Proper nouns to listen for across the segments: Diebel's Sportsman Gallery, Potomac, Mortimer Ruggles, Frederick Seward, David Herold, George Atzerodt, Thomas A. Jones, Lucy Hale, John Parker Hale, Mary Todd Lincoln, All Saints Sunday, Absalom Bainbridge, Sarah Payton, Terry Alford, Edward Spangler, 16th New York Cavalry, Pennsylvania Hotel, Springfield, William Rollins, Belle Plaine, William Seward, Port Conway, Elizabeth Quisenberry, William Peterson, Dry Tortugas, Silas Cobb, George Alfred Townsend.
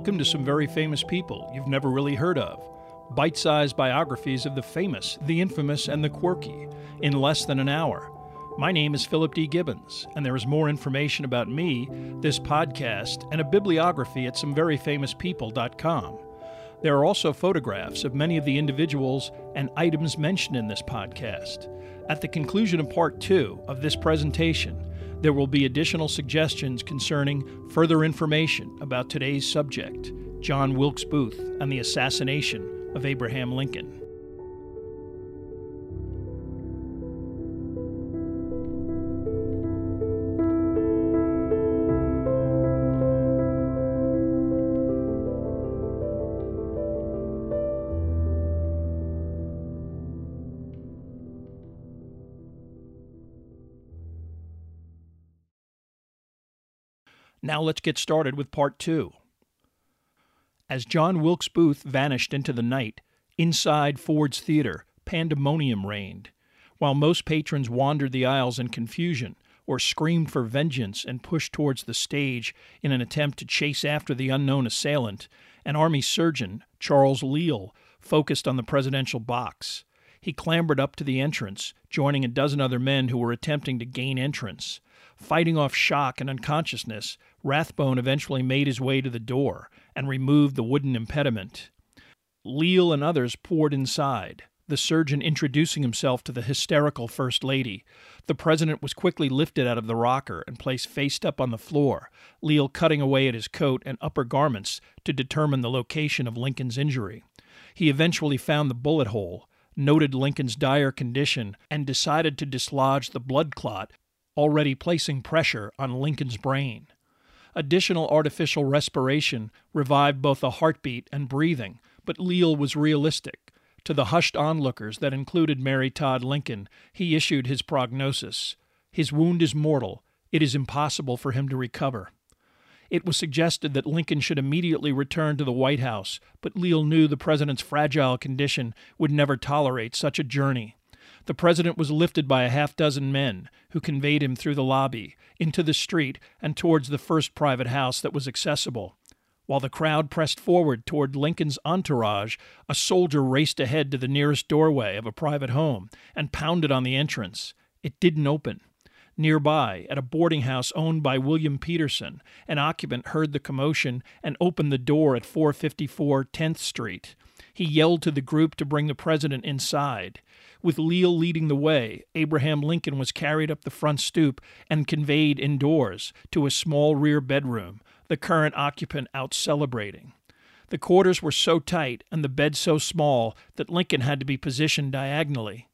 welcome to some very famous people you've never really heard of. Bite-sized biographies of the famous, the infamous, and the quirky in less than an hour. My name is Philip D. Gibbons, and there is more information about me, this podcast, and a bibliography at someveryfamouspeople.com. There are also photographs of many of the individuals and items mentioned in this podcast. At the conclusion of Part 2 of this presentation, there will be additional suggestions concerning further information about today's subject, John Wilkes Booth and the assassination of Abraham Lincoln. Now let's get started with Part 2. As John Wilkes Booth vanished into the night, inside Ford's Theater, pandemonium reigned. While most patrons wandered the aisles in confusion, or screamed for vengeance and pushed towards the stage in an attempt to chase after the unknown assailant, an army surgeon, Charles Leal, focused on the presidential box. He clambered up to the entrance, joining a dozen other men who were attempting to gain entrance. Fighting off shock and unconsciousness, Rathbone eventually made his way to the door and removed the wooden impediment. Leal and others poured inside, the surgeon introducing himself to the hysterical First Lady. The president was quickly lifted out of the rocker and placed face up on the floor, Leal cutting away at his coat and upper garments to determine the location of Lincoln's injury. He eventually found the bullet hole, noted Lincoln's dire condition, and decided to dislodge the blood clot, already placing pressure on Lincoln's brain. Additional artificial respiration revived both the heartbeat and breathing, but Leal was realistic. To the hushed onlookers that included Mary Todd Lincoln, he issued his prognosis. His wound is mortal. It is impossible for him to recover. It was suggested that Lincoln should immediately return to the White House, but Leal knew the president's fragile condition would never tolerate such a journey. The president was lifted by a half-dozen men, who conveyed him through the lobby, into the street, and towards the first private house that was accessible. While the crowd pressed forward toward Lincoln's entourage, a soldier raced ahead to the nearest doorway of a private home and pounded on the entrance. It didn't open. Nearby, at a boarding house owned by William Peterson, an occupant heard the commotion and opened the door at 454 10th Street. He yelled to the group to bring the president inside. With Leal leading the way, Abraham Lincoln was carried up the front stoop and conveyed indoors to a small rear bedroom, the current occupant out celebrating. The quarters were so tight and the bed so small that Lincoln had to be positioned diagonally.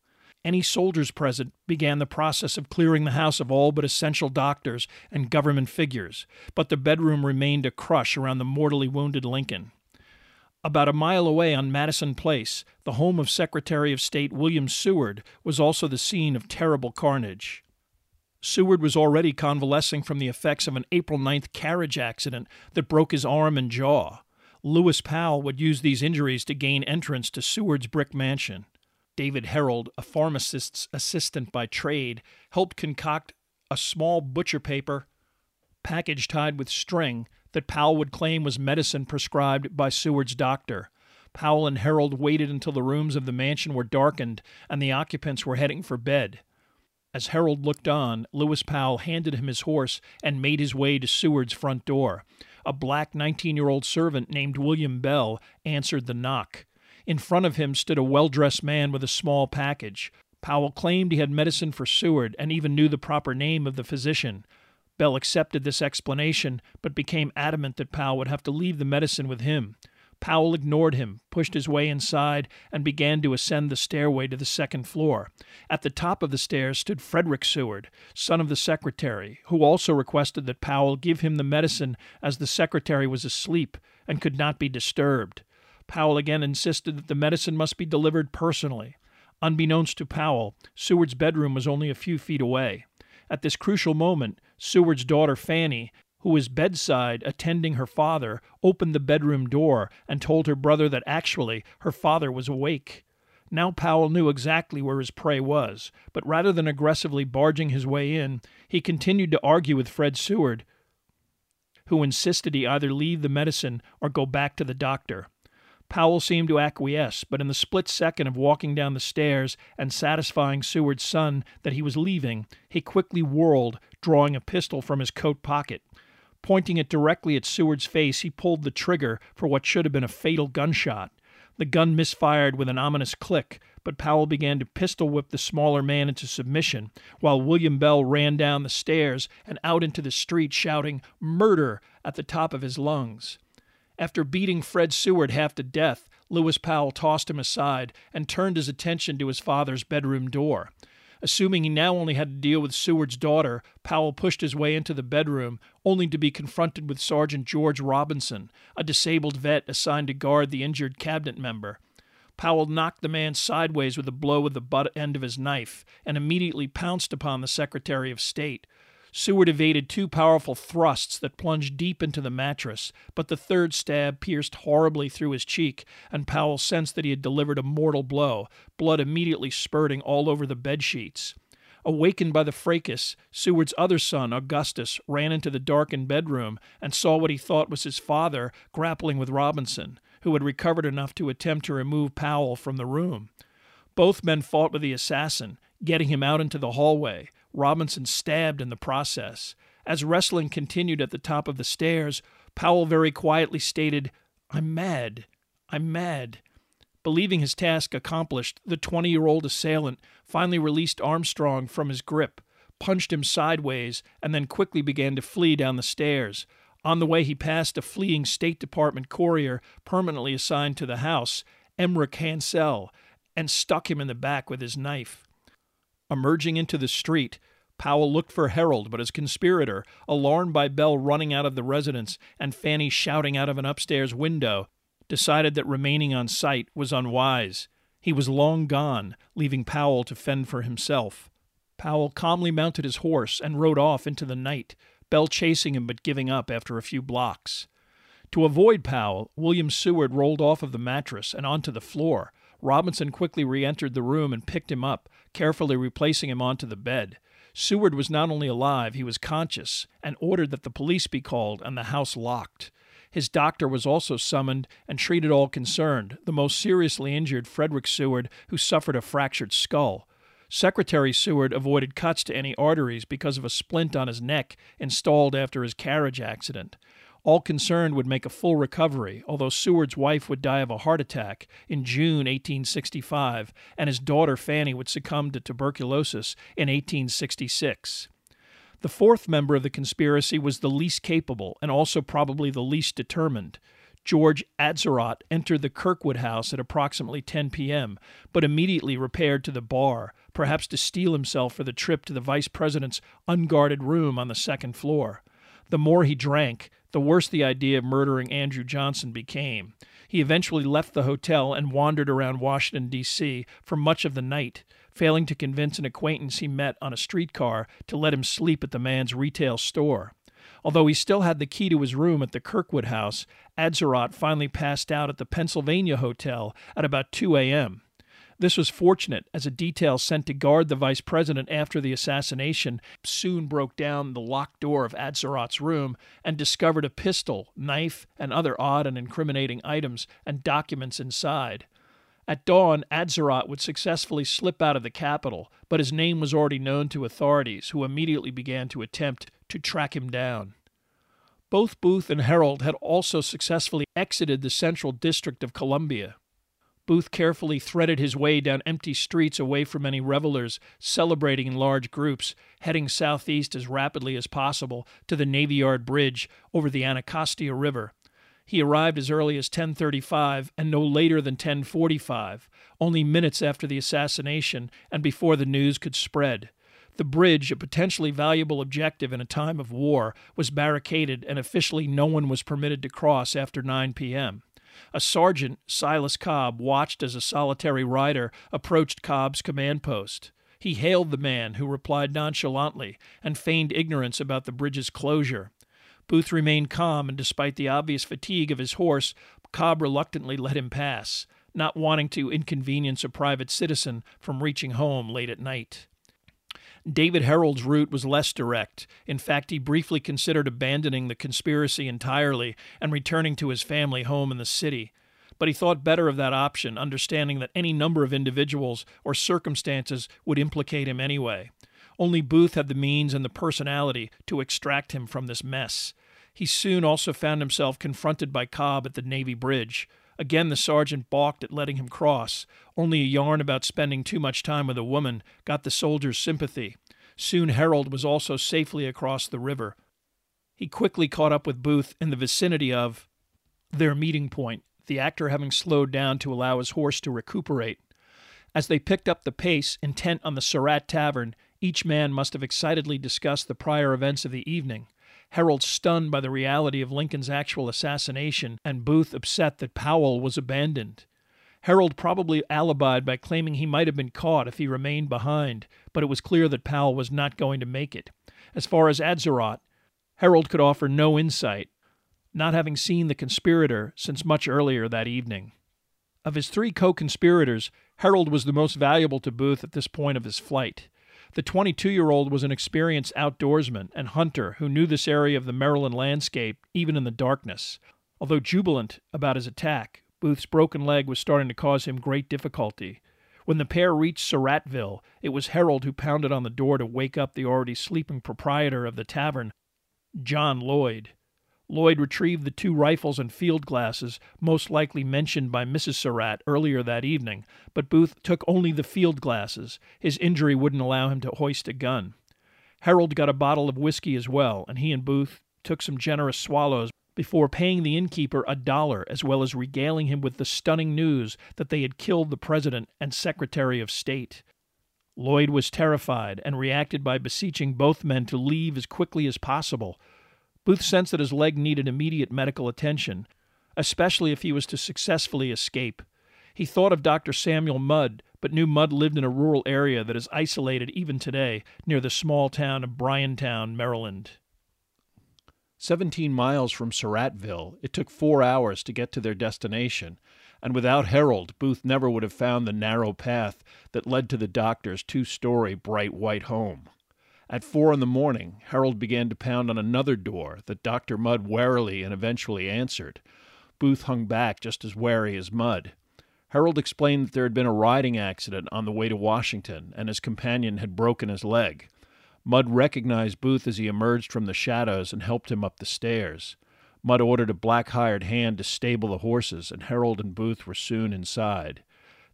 Any soldiers present began the process of clearing the house of all but essential doctors and government figures, but the bedroom remained a crush around the mortally wounded Lincoln. About a mile away on Madison Place, the home of Secretary of State William Seward was also the scene of terrible carnage. Seward was already convalescing from the effects of an April 9th carriage accident that broke his arm and jaw. Lewis Powell would use these injuries to gain entrance to Seward's brick mansion. David Herold, a pharmacist's assistant by trade, helped concoct a small butcher paper package tied with string that Powell would claim was medicine prescribed by Seward's doctor. Powell and Herold waited until the rooms of the mansion were darkened and the occupants were heading for bed. As Herold looked on, Lewis Powell handed him his horse and made his way to Seward's front door. A black 19-year-old servant named William Bell answered the knock. In front of him stood a well-dressed man with a small package. Powell claimed he had medicine for Seward and even knew the proper name of the physician. Bell accepted this explanation, but became adamant that Powell would have to leave the medicine with him. Powell ignored him, pushed his way inside, and began to ascend the stairway to the second floor. At the top of the stairs stood Frederick Seward, son of the secretary, who also requested that Powell give him the medicine as the secretary was asleep and could not be disturbed. Powell again insisted that the medicine must be delivered personally. Unbeknownst to Powell, Seward's bedroom was only a few feet away. At this crucial moment, Seward's daughter Fanny, who was bedside attending her father, opened the bedroom door and told her brother that actually her father was awake. Now Powell knew exactly where his prey was, but rather than aggressively barging his way in, he continued to argue with Fred Seward. who insisted he either leave the medicine or go back to the doctor. Powell seemed to acquiesce, but in the split second of walking down the stairs and satisfying Seward's son that he was leaving, he quickly whirled, drawing a pistol from his coat pocket. Pointing it directly at Seward's face, he pulled the trigger for what should have been a fatal gunshot. The gun misfired with an ominous click, but Powell began to pistol-whip the smaller man into submission, while William Bell ran down the stairs and out into the street shouting, "Murder!" at the top of his lungs. After beating Fred Seward half to death, Lewis Powell tossed him aside and turned his attention to his father's bedroom door. Assuming he now only had to deal with Seward's daughter, Powell pushed his way into the bedroom, only to be confronted with Sergeant George Robinson, a disabled vet assigned to guard the injured cabinet member. Powell knocked the man sideways with a blow with the butt end of his knife and immediately pounced upon the Secretary of State. Seward evaded two powerful thrusts that plunged deep into the mattress, but the third stab pierced horribly through his cheek, and Powell sensed that he had delivered a mortal blow, blood immediately spurting all over the bedsheets. Awakened by the fracas, Seward's other son, Augustus, ran into the darkened bedroom and saw what he thought was his father grappling with Robinson, who had recovered enough to attempt to remove Powell from the room. Both men fought with the assassin, getting him out into the hallway. Robinson stabbed in the process. As wrestling continued at the top of the stairs, Powell very quietly stated, "I'm mad. I'm mad." Believing his task accomplished, the 20-year-old assailant finally released Armstrong from his grip, punched him sideways, and then quickly began to flee down the stairs. On the way, he passed a fleeing State Department courier permanently assigned to the house, Emmerich Hansell, and stuck him in the back with his knife. Emerging into the street, Powell looked for Herold, but his conspirator, alarmed by Bell running out of the residence and Fanny shouting out of an upstairs window, decided that remaining on site was unwise. He was long gone, leaving Powell to fend for himself. Powell calmly mounted his horse and rode off into the night, Bell chasing him but giving up after a few blocks. To avoid Powell, William Seward rolled off of the mattress and onto the floor. Robinson quickly re-entered the room and picked him up, carefully replacing him onto the bed. Seward was not only alive, he was conscious, and ordered that the police be called and the house locked. His doctor was also summoned and treated all concerned, the most seriously injured Frederick Seward, who suffered a fractured skull. Secretary Seward avoided cuts to any arteries because of a splint on his neck installed after his carriage accident. All concerned would make a full recovery, although Seward's wife would die of a heart attack in June 1865, and his daughter Fanny would succumb to tuberculosis in 1866. The fourth member of the conspiracy was the least capable and also probably the least determined. George Atzerodt entered the Kirkwood house at approximately 10 p.m., but immediately repaired to the bar, perhaps to steel himself for the trip to the vice president's unguarded room on the second floor. The more he drank, the worse the idea of murdering Andrew Johnson became. He eventually left the hotel and wandered around Washington, D.C. for much of the night, failing to convince an acquaintance he met on a streetcar to let him sleep at the man's retail store. Although he still had the key to his room at the Kirkwood house, Atzerodt finally passed out at the Pennsylvania Hotel at about 2 a.m. This was fortunate, as a detail sent to guard the vice president after the assassination soon broke down the locked door of Atzerot's room and discovered a pistol, knife, and other odd and incriminating items and documents inside. At dawn, Atzerodt would successfully slip out of the Capitol, but his name was already known to authorities, who immediately began to attempt to track him down. Both Booth and Herold had also successfully exited the Central District of Columbia. Booth carefully threaded his way down empty streets away from any revelers, celebrating in large groups, heading southeast as rapidly as possible to the Navy Yard Bridge over the Anacostia River. He arrived as early as 10:35 and no later than 10:45, only minutes after the assassination and before the news could spread. The bridge, a potentially valuable objective in a time of war, was barricaded, and officially no one was permitted to cross after 9 p.m. A sergeant, Silas Cobb, watched as a solitary rider approached Cobb's command post. He hailed the man, who replied nonchalantly and feigned ignorance about the bridge's closure. Booth remained calm, and despite the obvious fatigue of his horse, Cobb reluctantly let him pass, not wanting to inconvenience a private citizen from reaching home late at night. David Herold's route was less direct. In fact, he briefly considered abandoning the conspiracy entirely and returning to his family home in the city. But he thought better of that option, understanding that any number of individuals or circumstances would implicate him anyway. Only Booth had the means and the personality to extract him from this mess. He soon also found himself confronted by Cobb at the Navy Bridge. Again, the sergeant balked at letting him cross. Only a yarn about spending too much time with a woman got the soldier's sympathy. Soon Herold was also safely across the river. He quickly caught up with Booth in the vicinity of their meeting point, the actor having slowed down to allow his horse to recuperate. As they picked up the pace, intent on the Surratt Tavern, each man must have excitedly discussed the prior events of the evening. Herold stunned by the reality of Lincoln's actual assassination, and Booth upset that Powell was abandoned. Herold probably alibied by claiming he might have been caught if he remained behind, but it was clear that Powell was not going to make it. As far as Atzerodt, Herold could offer no insight, not having seen the conspirator since much earlier that evening. Of his three co-conspirators, Herold was the most valuable to Booth at this point of his flight. The 22-year-old was an experienced outdoorsman and hunter who knew this area of the Maryland landscape even in the darkness. Although jubilant about his attack, Booth's broken leg was starting to cause him great difficulty. When the pair reached Surrattville, it was Herold who pounded on the door to wake up the already sleeping proprietor of the tavern, John Lloyd. Lloyd retrieved the two rifles and field glasses, most likely mentioned by Mrs. Surratt earlier that evening, but Booth took only the field glasses. His injury wouldn't allow him to hoist a gun. Herold got a bottle of whiskey as well, and he and Booth took some generous swallows before paying the innkeeper $1, as well as regaling him with the stunning news that they had killed the President and Secretary of State. Lloyd was terrified and reacted by beseeching both men to leave as quickly as possible. Booth sensed that his leg needed immediate medical attention, especially if he was to successfully escape. He thought of Dr. Samuel Mudd, but knew Mudd lived in a rural area that is isolated even today near the small town of Bryantown, Maryland. 17 miles from Surrattville, it took 4 hours to get to their destination, and without Herold, Booth never would have found the narrow path that led to the doctor's two-story bright white home. At 4 in the morning, Herold began to pound on another door that Dr. Mudd warily and eventually answered. Booth hung back just as wary as Mudd. Herold explained that there had been a riding accident on the way to Washington, and his companion had broken his leg. Mudd recognized Booth as he emerged from the shadows and helped him up the stairs. Mudd ordered a black hired hand to stable the horses, and Herold and Booth were soon inside.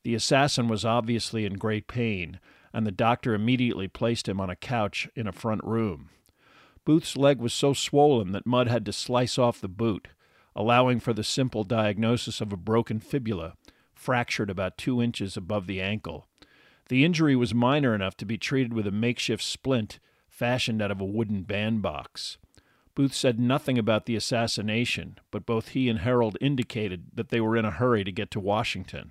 The assassin was obviously in great pain, and the doctor immediately placed him on a couch in a front room. Booth's leg was so swollen that Mudd had to slice off the boot, allowing for the simple diagnosis of a broken fibula, fractured about 2 inches above the ankle. The injury was minor enough to be treated with a makeshift splint fashioned out of a wooden bandbox. Booth said nothing about the assassination, but both he and Herold indicated that they were in a hurry to get to Washington.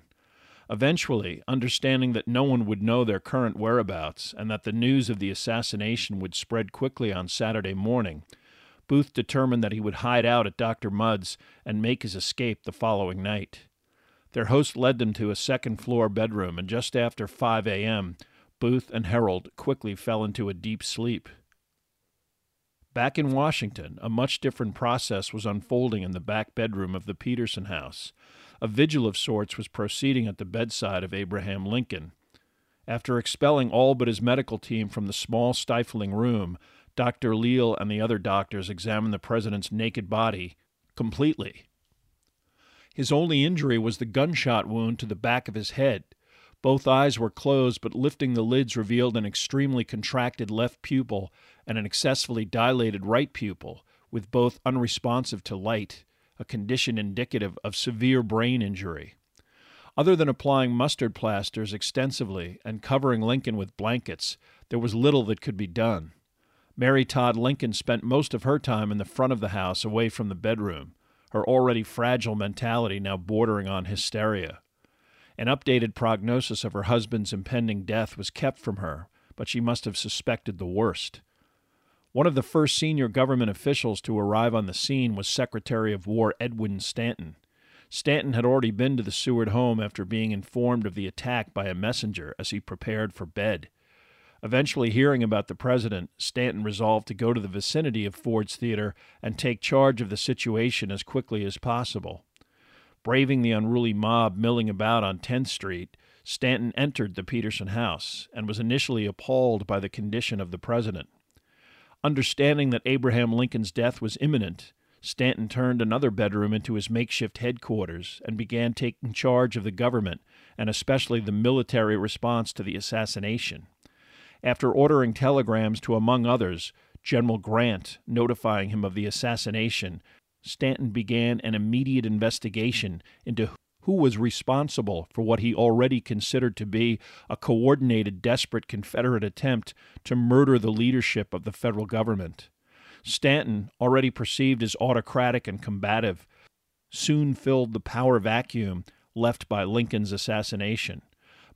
Eventually, understanding that no one would know their current whereabouts and that the news of the assassination would spread quickly on Saturday morning, Booth determined that he would hide out at Dr. Mudd's and make his escape the following night. Their host led them to a second-floor bedroom, and just after 5 a.m., Booth and Herold quickly fell into a deep sleep. Back in Washington, a much different process was unfolding in the back bedroom of the Peterson house. A vigil of sorts was proceeding at the bedside of Abraham Lincoln. After expelling all but his medical team from the small, stifling room, Dr. Leal and the other doctors examined the president's naked body completely. His only injury was the gunshot wound to the back of his head. Both eyes were closed, but lifting the lids revealed an extremely contracted left pupil and an excessively dilated right pupil, with both unresponsive to light, a condition indicative of severe brain injury. Other than applying mustard plasters extensively and covering Lincoln with blankets, there was little that could be done. Mary Todd Lincoln spent most of her time in the front of the house away from the bedroom, her already fragile mentality now bordering on hysteria. An updated prognosis of her husband's impending death was kept from her, but she must have suspected the worst. One of the first senior government officials to arrive on the scene was Secretary of War Edwin Stanton. Stanton had already been to the Seward home after being informed of the attack by a messenger as he prepared for bed. Eventually hearing about the president, Stanton resolved to go to the vicinity of Ford's Theater and take charge of the situation as quickly as possible. Braving the unruly mob milling about on 10th Street, Stanton entered the Peterson house and was initially appalled by the condition of the president. Understanding that Abraham Lincoln's death was imminent, Stanton turned another bedroom into his makeshift headquarters and began taking charge of the government, and especially the military response to the assassination. After ordering telegrams to, among others, General Grant notifying him of the assassination, Stanton began an immediate investigation into who was responsible for what he already considered to be a coordinated, desperate Confederate attempt to murder the leadership of the federal government. Stanton, already perceived as autocratic and combative, soon filled the power vacuum left by Lincoln's assassination.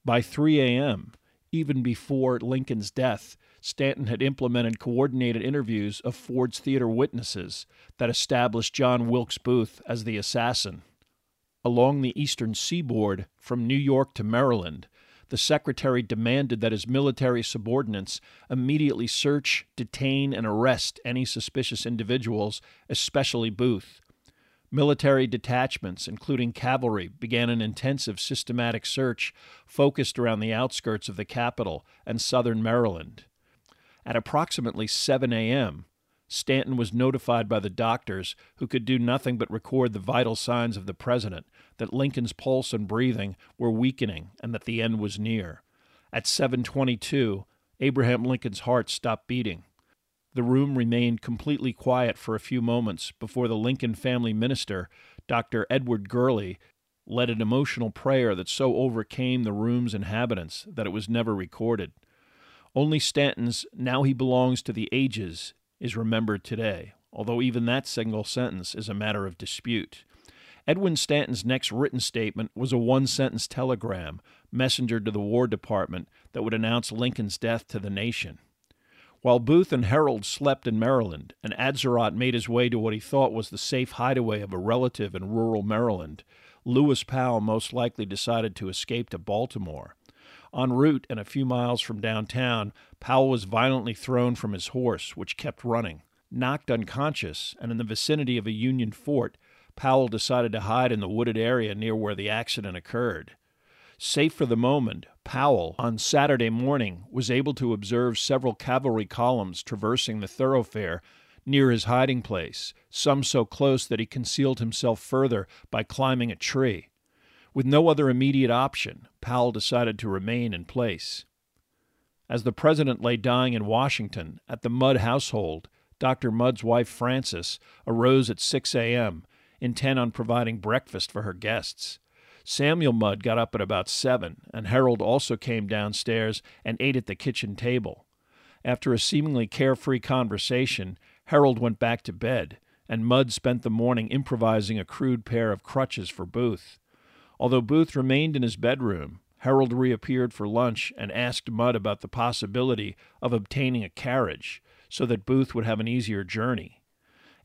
By 3 a.m., even before Lincoln's death, Stanton had implemented coordinated interviews of Ford's Theater witnesses that established John Wilkes Booth as the assassin. Along the eastern seaboard, from New York to Maryland, the Secretary demanded that his military subordinates immediately search, detain, and arrest any suspicious individuals, especially Booth. Military detachments, including cavalry, began an intensive systematic search focused around the outskirts of the capital and southern Maryland. At approximately 7 a.m., Stanton was notified by the doctors, who could do nothing but record the vital signs of the president, that Lincoln's pulse and breathing were weakening and that the end was near. At 7:22, Abraham Lincoln's heart stopped beating. The room remained completely quiet for a few moments before the Lincoln family minister, Dr. Edward Gurley, led an emotional prayer that so overcame the room's inhabitants that it was never recorded. Only Stanton's "Now he belongs to the ages" is remembered today, although even that single sentence is a matter of dispute. Edwin Stanton's next written statement was a one-sentence telegram, messengered to the War Department, that would announce Lincoln's death to the nation. While Booth and Herold slept in Maryland, and Atzerodt made his way to what he thought was the safe hideaway of a relative in rural Maryland, Lewis Powell most likely decided to escape to Baltimore. En route and a few miles from downtown, Powell was violently thrown from his horse, which kept running. Knocked unconscious, and in the vicinity of a Union fort, Powell decided to hide in the wooded area near where the accident occurred. Safe for the moment, Powell, on Saturday morning, was able to observe several cavalry columns traversing the thoroughfare near his hiding place, some so close that he concealed himself further by climbing a tree. With no other immediate option, Powell decided to remain in place. As the president lay dying in Washington, at the Mudd household, Dr. Mudd's wife, Frances, arose at 6 a.m., intent on providing breakfast for her guests. Samuel Mudd got up at about 7, and Herold also came downstairs and ate at the kitchen table. After a seemingly carefree conversation, Herold went back to bed, and Mudd spent the morning improvising a crude pair of crutches for Booth. Although Booth remained in his bedroom, Herold reappeared for lunch and asked Mudd about the possibility of obtaining a carriage so that Booth would have an easier journey.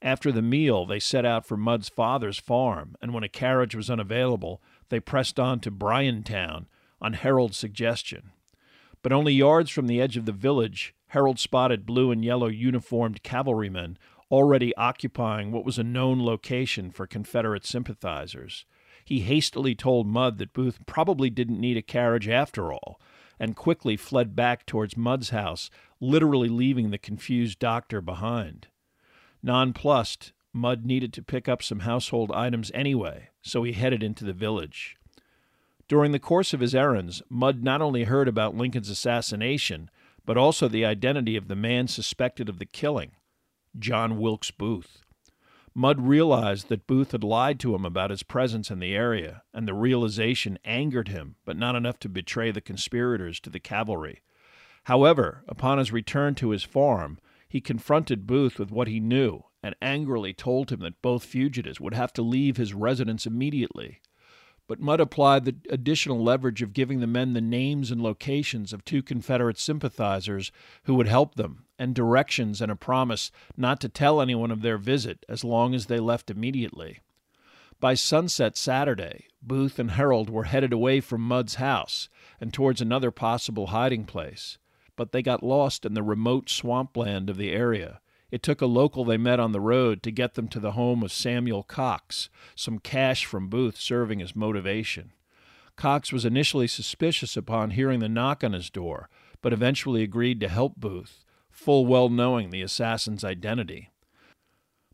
After the meal, they set out for Mudd's father's farm, and when a carriage was unavailable, they pressed on to Bryantown on Herold's suggestion. But only yards from the edge of the village, Herold spotted blue and yellow uniformed cavalrymen already occupying what was a known location for Confederate sympathizers. He hastily told Mudd that Booth probably didn't need a carriage after all, and quickly fled back towards Mudd's house, literally leaving the confused doctor behind. Nonplussed, Mudd needed to pick up some household items anyway, so he headed into the village. During the course of his errands, Mudd not only heard about Lincoln's assassination, but also the identity of the man suspected of the killing, John Wilkes Booth. Mudd realized that Booth had lied to him about his presence in the area, and the realization angered him, but not enough to betray the conspirators to the cavalry. However, upon his return to his farm, he confronted Booth with what he knew, and angrily told him that both fugitives would have to leave his residence immediately. But Mudd applied the additional leverage of giving the men the names and locations of 2 Confederate sympathizers who would help them, and directions and a promise not to tell anyone of their visit as long as they left immediately. By sunset Saturday, Booth and Herold were headed away from Mudd's house and towards another possible hiding place. but they got lost in the remote swampland of the area. It took a local they met on the road to get them to the home of Samuel Cox, some cash from Booth serving as motivation. Cox was initially suspicious upon hearing the knock on his door, but eventually agreed to help Booth, full well knowing the assassin's identity.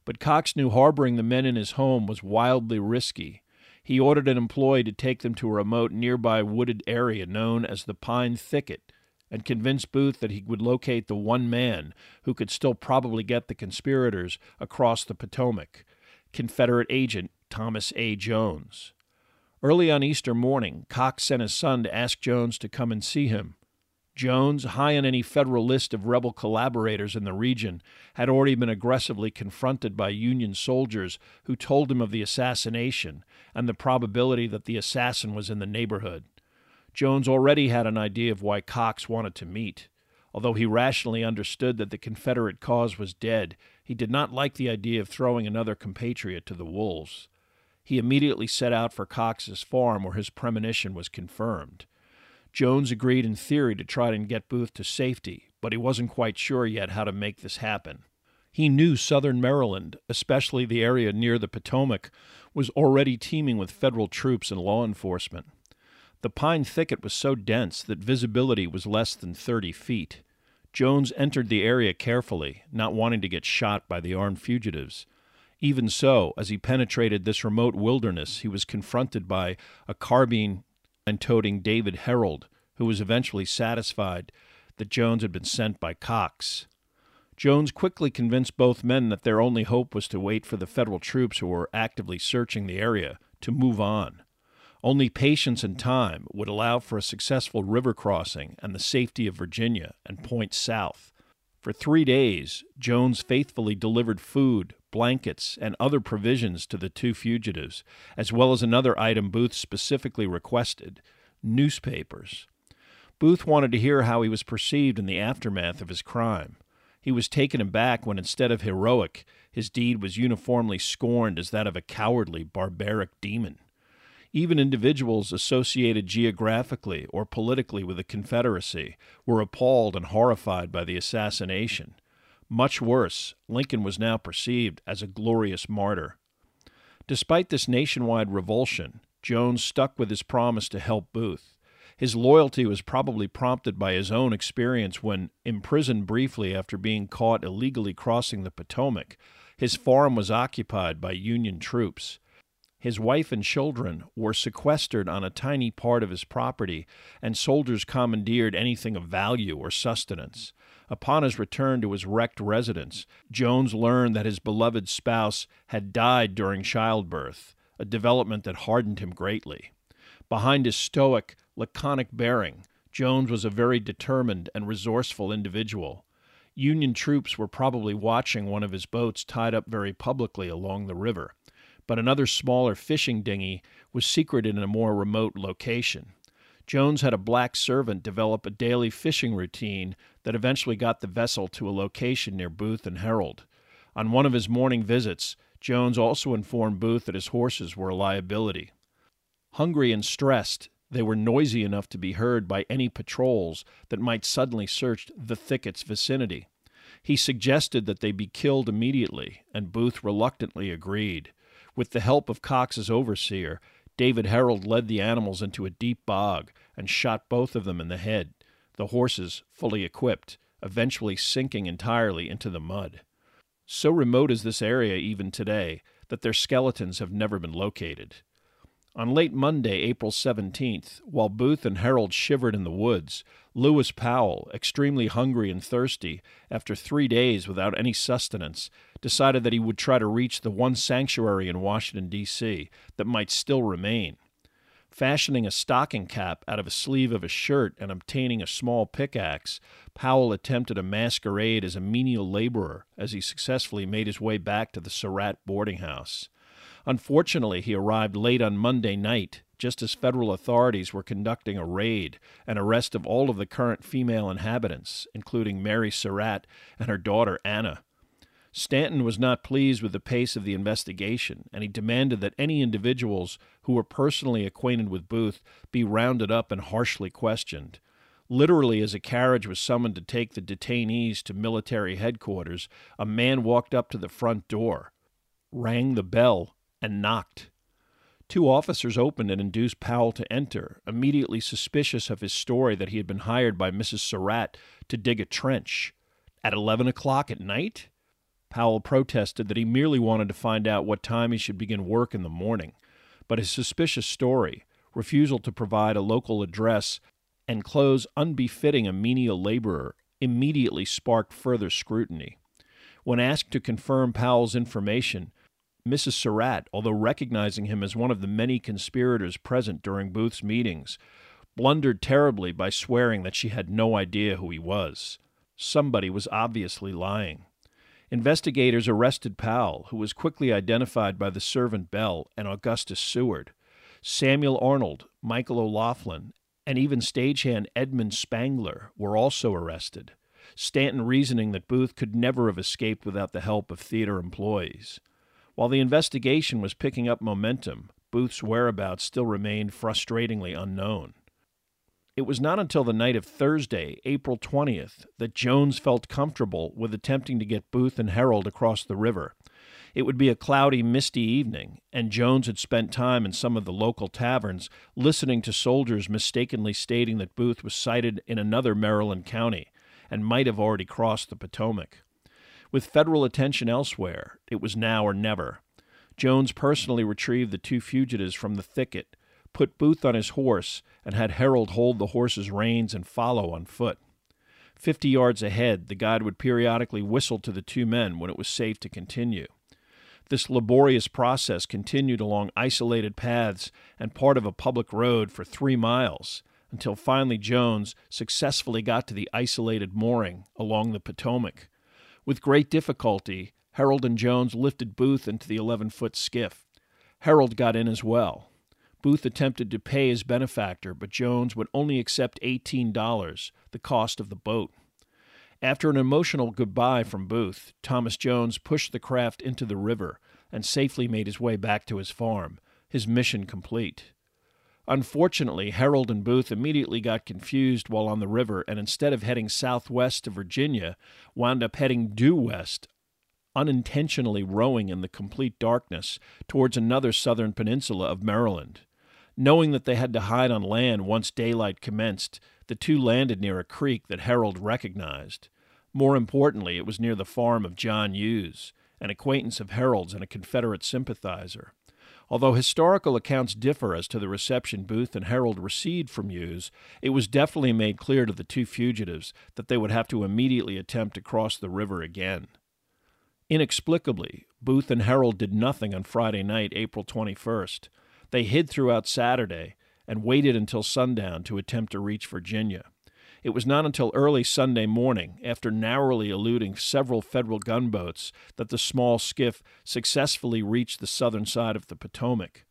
But Cox knew harboring the men in his home was wildly risky. He ordered an employee to take them to a remote nearby wooded area known as the Pine Thicket, and convinced Booth that he would locate the one man who could still probably get the conspirators across the Potomac, Confederate agent Thomas A. Jones. Early on Easter morning, Cox sent his son to ask Jones to come and see him. Jones, high on any federal list of rebel collaborators in the region, had already been aggressively confronted by Union soldiers who told him of the assassination and the probability that the assassin was in the neighborhood. Jones already had an idea of why Cox wanted to meet. Although he rationally understood that the Confederate cause was dead, he did not like the idea of throwing another compatriot to the wolves. He immediately set out for Cox's farm, where his premonition was confirmed. Jones agreed in theory to try and get Booth to safety, but he wasn't quite sure yet how to make this happen. He knew southern Maryland, especially the area near the Potomac, was already teeming with federal troops and law enforcement. The pine thicket was so dense that visibility was less than 30 feet. Jones entered the area carefully, not wanting to get shot by the armed fugitives. Even so, as he penetrated this remote wilderness, he was confronted by a carbine and toting David Herold, who was eventually satisfied that Jones had been sent by Cox. Jones quickly convinced both men that their only hope was to wait for the federal troops who were actively searching the area to move on. Only patience and time would allow for a successful river crossing and the safety of Virginia and point south. For 3 days, Jones faithfully delivered food, blankets, and other provisions to the two fugitives, as well as another item Booth specifically requested, newspapers. Booth wanted to hear how he was perceived in the aftermath of his crime. He was taken aback when, instead of heroic, his deed was uniformly scorned as that of a cowardly, barbaric demon. Even individuals associated geographically or politically with the Confederacy were appalled and horrified by the assassination. Much worse, Lincoln was now perceived as a glorious martyr. Despite this nationwide revulsion, Jones stuck with his promise to help Booth. His loyalty was probably prompted by his own experience when, imprisoned briefly after being caught illegally crossing the Potomac, his farm was occupied by Union troops. His wife and children were sequestered on a tiny part of his property, and soldiers commandeered anything of value or sustenance. Upon his return to his wrecked residence, Jones learned that his beloved spouse had died during childbirth, a development that hardened him greatly. Behind his stoic, laconic bearing, Jones was a very determined and resourceful individual. Union troops were probably watching one of his boats tied up very publicly along the river, but another smaller fishing dinghy was secreted in a more remote location. Jones had a black servant develop a daily fishing routine that eventually got the vessel to a location near Booth and Herold. On one of his morning visits, Jones also informed Booth that his horses were a liability. Hungry and stressed, they were noisy enough to be heard by any patrols that might suddenly search the thicket's vicinity. He suggested that they be killed immediately, and Booth reluctantly agreed. With the help of Cox's overseer, David Herold led the animals into a deep bog and shot both of them in the head, the horses, fully equipped, eventually sinking entirely into the mud. So remote is this area even today that their skeletons have never been located. On late Monday, April 17th, while Booth and Herold shivered in the woods, Lewis Powell, extremely hungry and thirsty after 3 days without any sustenance, decided that he would try to reach the one sanctuary in Washington, D.C. that might still remain. Fashioning a stocking cap out of a sleeve of a shirt and obtaining a small pickaxe, Powell attempted a masquerade as a menial laborer as he successfully made his way back to the Surratt boarding house. Unfortunately, he arrived late on Monday night, just as federal authorities were conducting a raid and arrest of all of the current female inhabitants, including Mary Surratt and her daughter Anna. Stanton was not pleased with the pace of the investigation, and he demanded that any individuals who were personally acquainted with Booth be rounded up and harshly questioned. Literally, as a carriage was summoned to take the detainees to military headquarters, a man walked up to the front door, rang the bell, and knocked. Two officers opened and induced Powell to enter, immediately suspicious of his story that he had been hired by Mrs. Surratt to dig a trench. At 11 o'clock at night? Powell protested that he merely wanted to find out what time he should begin work in the morning. But his suspicious story, refusal to provide a local address, and clothes unbefitting a menial laborer, immediately sparked further scrutiny. When asked to confirm Powell's information, Mrs. Surratt, although recognizing him as one of the many conspirators present during Booth's meetings, blundered terribly by swearing that she had no idea who he was. Somebody was obviously lying. Investigators arrested Powell, who was quickly identified by the servant Bell and Augustus Seward. Samuel Arnold, Michael O'Laughlin, and even stagehand Edmund Spangler were also arrested, Stanton reasoning that Booth could never have escaped without the help of theater employees. While the investigation was picking up momentum, Booth's whereabouts still remained frustratingly unknown. It was not until the night of Thursday, April 20th, that Jones felt comfortable with attempting to get Booth and Herold across the river. It would be a cloudy, misty evening, and Jones had spent time in some of the local taverns listening to soldiers mistakenly stating that Booth was sighted in another Maryland county and might have already crossed the Potomac. With federal attention elsewhere, it was now or never. Jones personally retrieved the two fugitives from the thicket, put Booth on his horse, and had Herold hold the horse's reins and follow on foot. 50 yards ahead, the guide would periodically whistle to the two men when it was safe to continue. This laborious process continued along isolated paths and part of a public road for 3 miles, until finally Jones successfully got to the isolated mooring along the Potomac. With great difficulty, Herold and Jones lifted Booth into the 11-foot skiff. Herold got in as well. Booth attempted to pay his benefactor, but Jones would only accept $18, the cost of the boat. After an emotional goodbye from Booth, Thomas Jones pushed the craft into the river and safely made his way back to his farm, his mission complete. Unfortunately, Herold and Booth immediately got confused while on the river and instead of heading southwest to Virginia, wound up heading due west, unintentionally rowing in the complete darkness towards another southern peninsula of Maryland. Knowing that they had to hide on land once daylight commenced, the two landed near a creek that Herold recognized. More importantly, it was near the farm of John Hughes, an acquaintance of Herold's and a Confederate sympathizer. Although historical accounts differ as to the reception Booth and Herold received from Hughes, it was definitely made clear to the two fugitives that they would have to immediately attempt to cross the river again. Inexplicably, Booth and Herold did nothing on Friday night, April 21st. They hid throughout Saturday and waited until sundown to attempt to reach Virginia. It was not until early Sunday morning, after narrowly eluding several Federal gunboats, that the small skiff successfully reached the southern side of the Potomac.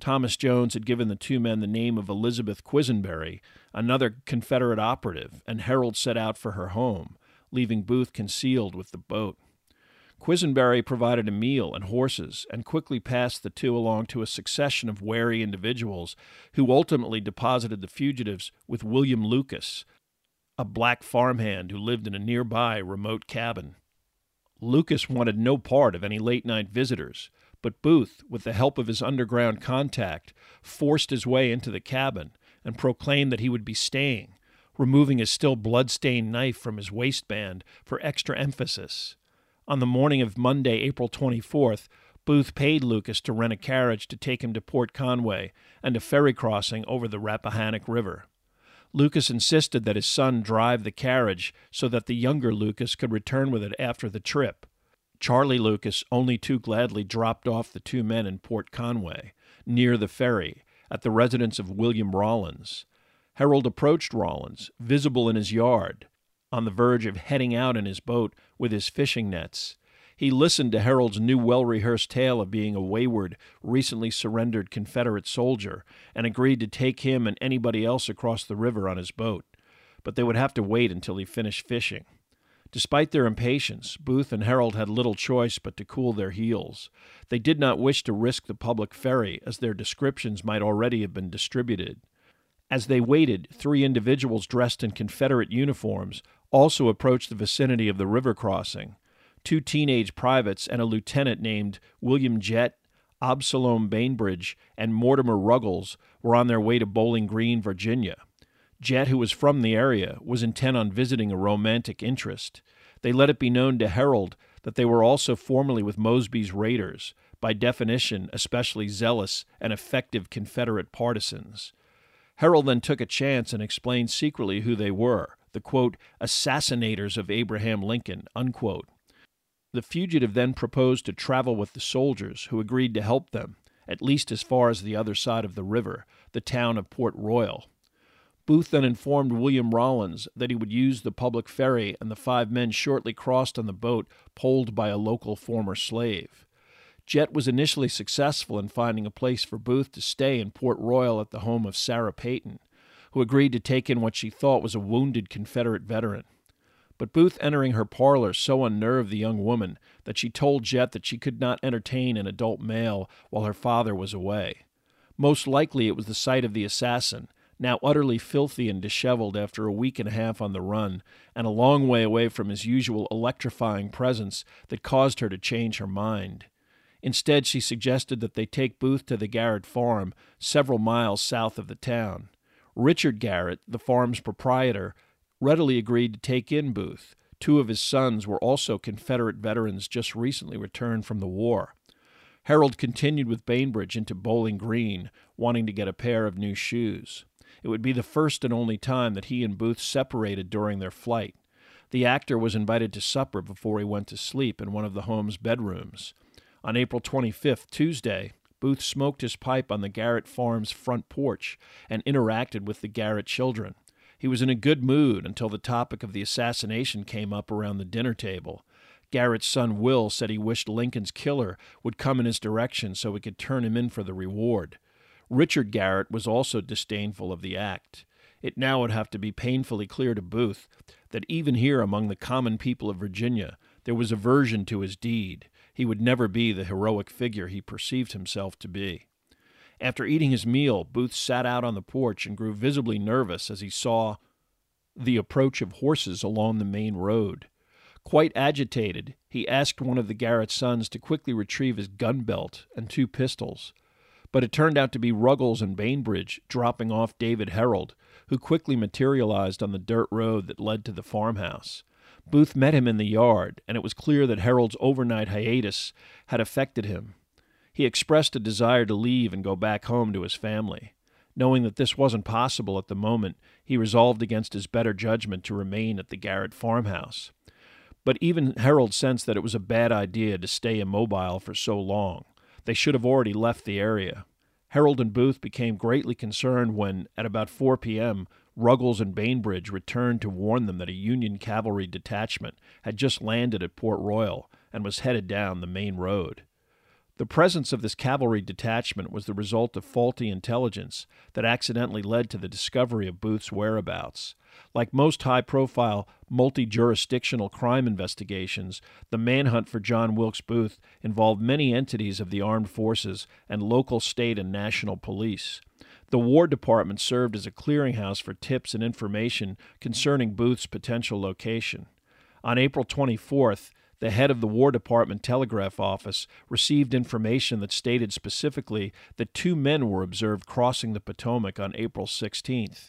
Thomas Jones had given the two men the name of Elizabeth Quisenberry, another Confederate operative, and Herold set out for her home, leaving Booth concealed with the boat. Quisenberry provided a meal and horses and quickly passed the two along to a succession of wary individuals who ultimately deposited the fugitives with William Lucas, a black farmhand who lived in a nearby remote cabin. Lucas wanted no part of any late-night visitors, but Booth, with the help of his underground contact, forced his way into the cabin and proclaimed that he would be staying, removing his still blood-stained knife from his waistband for extra emphasis. On the morning of Monday, April 24th, Booth paid Lucas to rent a carriage to take him to Port Conway and a ferry crossing over the Rappahannock River. Lucas insisted that his son drive the carriage so that the younger Lucas could return with it after the trip. Charlie Lucas only too gladly dropped off the two men in Port Conway, near the ferry, at the residence of William Rollins. Herold approached Rollins, visible in his yard, on the verge of heading out in his boat with his fishing nets. He listened to Herold's new well-rehearsed tale of being a wayward, recently surrendered Confederate soldier and agreed to take him and anybody else across the river on his boat, but they would have to wait until he finished fishing. Despite their impatience, Booth and Herold had little choice but to cool their heels. They did not wish to risk the public ferry, as their descriptions might already have been distributed. As they waited, three individuals dressed in Confederate uniforms also approached the vicinity of the river crossing. Two teenage privates and a lieutenant named William Jett, Absalom Bainbridge, and Mortimer Ruggles were on their way to Bowling Green, Virginia. Jett, who was from the area, was intent on visiting a romantic interest. They let it be known to Herold that they were also formerly with Mosby's raiders, by definition especially zealous and effective Confederate partisans. Herold then took a chance and explained secretly who they were, the, quote, assassinators of Abraham Lincoln, unquote. The fugitive then proposed to travel with the soldiers, who agreed to help them, at least as far as the other side of the river, the town of Port Royal. Booth then informed William Rollins that he would use the public ferry, and the five men shortly crossed on the boat poled by a local former slave. Jett was initially successful in finding a place for Booth to stay in Port Royal at the home of Sarah Payton, who agreed to take in what she thought was a wounded Confederate veteran. But Booth entering her parlor so unnerved the young woman that she told Jett that she could not entertain an adult male while her father was away. Most likely it was the sight of the assassin, now utterly filthy and disheveled after a week and a half on the run, and a long way away from his usual electrifying presence, that caused her to change her mind. Instead, she suggested that they take Booth to the Garrett farm, several miles south of the town. Richard Garrett, the farm's proprietor, readily agreed to take in Booth. Two of his sons were also Confederate veterans just recently returned from the war. Herold continued with Bainbridge into Bowling Green, wanting to get a pair of new shoes. It would be the first and only time that he and Booth separated during their flight. The actor was invited to supper before he went to sleep in one of the home's bedrooms. On April 25th, Tuesday, Booth smoked his pipe on the Garrett farm's front porch and interacted with the Garrett children. He was in a good mood until the topic of the assassination came up around the dinner table. Garrett's son Will said he wished Lincoln's killer would come in his direction so he could turn him in for the reward. Richard Garrett was also disdainful of the act. It now would have to be painfully clear to Booth that even here among the common people of Virginia, there was aversion to his deed. He would never be the heroic figure he perceived himself to be. After eating his meal, Booth sat out on the porch and grew visibly nervous as he saw the approach of horses along the main road. Quite agitated, he asked one of the Garrett sons to quickly retrieve his gun belt and two pistols. But it turned out to be Ruggles and Bainbridge dropping off David Herold, who quickly materialized on the dirt road that led to the farmhouse. Booth met him in the yard, and it was clear that Herold's overnight hiatus had affected him. He expressed a desire to leave and go back home to his family. Knowing that this wasn't possible at the moment, he resolved against his better judgment to remain at the Garrett farmhouse. But even Herold sensed that it was a bad idea to stay immobile for so long. They should have already left the area. Herold and Booth became greatly concerned when, at about 4 p.m., Ruggles and Bainbridge returned to warn them that a Union cavalry detachment had just landed at Port Royal and was headed down the main road. The presence of this cavalry detachment was the result of faulty intelligence that accidentally led to the discovery of Booth's whereabouts. Like most high-profile, multi-jurisdictional crime investigations, the manhunt for John Wilkes Booth involved many entities of the armed forces and local, state, and national police. The War Department served as a clearinghouse for tips and information concerning Booth's potential location. On April 24th, the head of the War Department telegraph office received information that stated specifically that two men were observed crossing the Potomac on April 16th.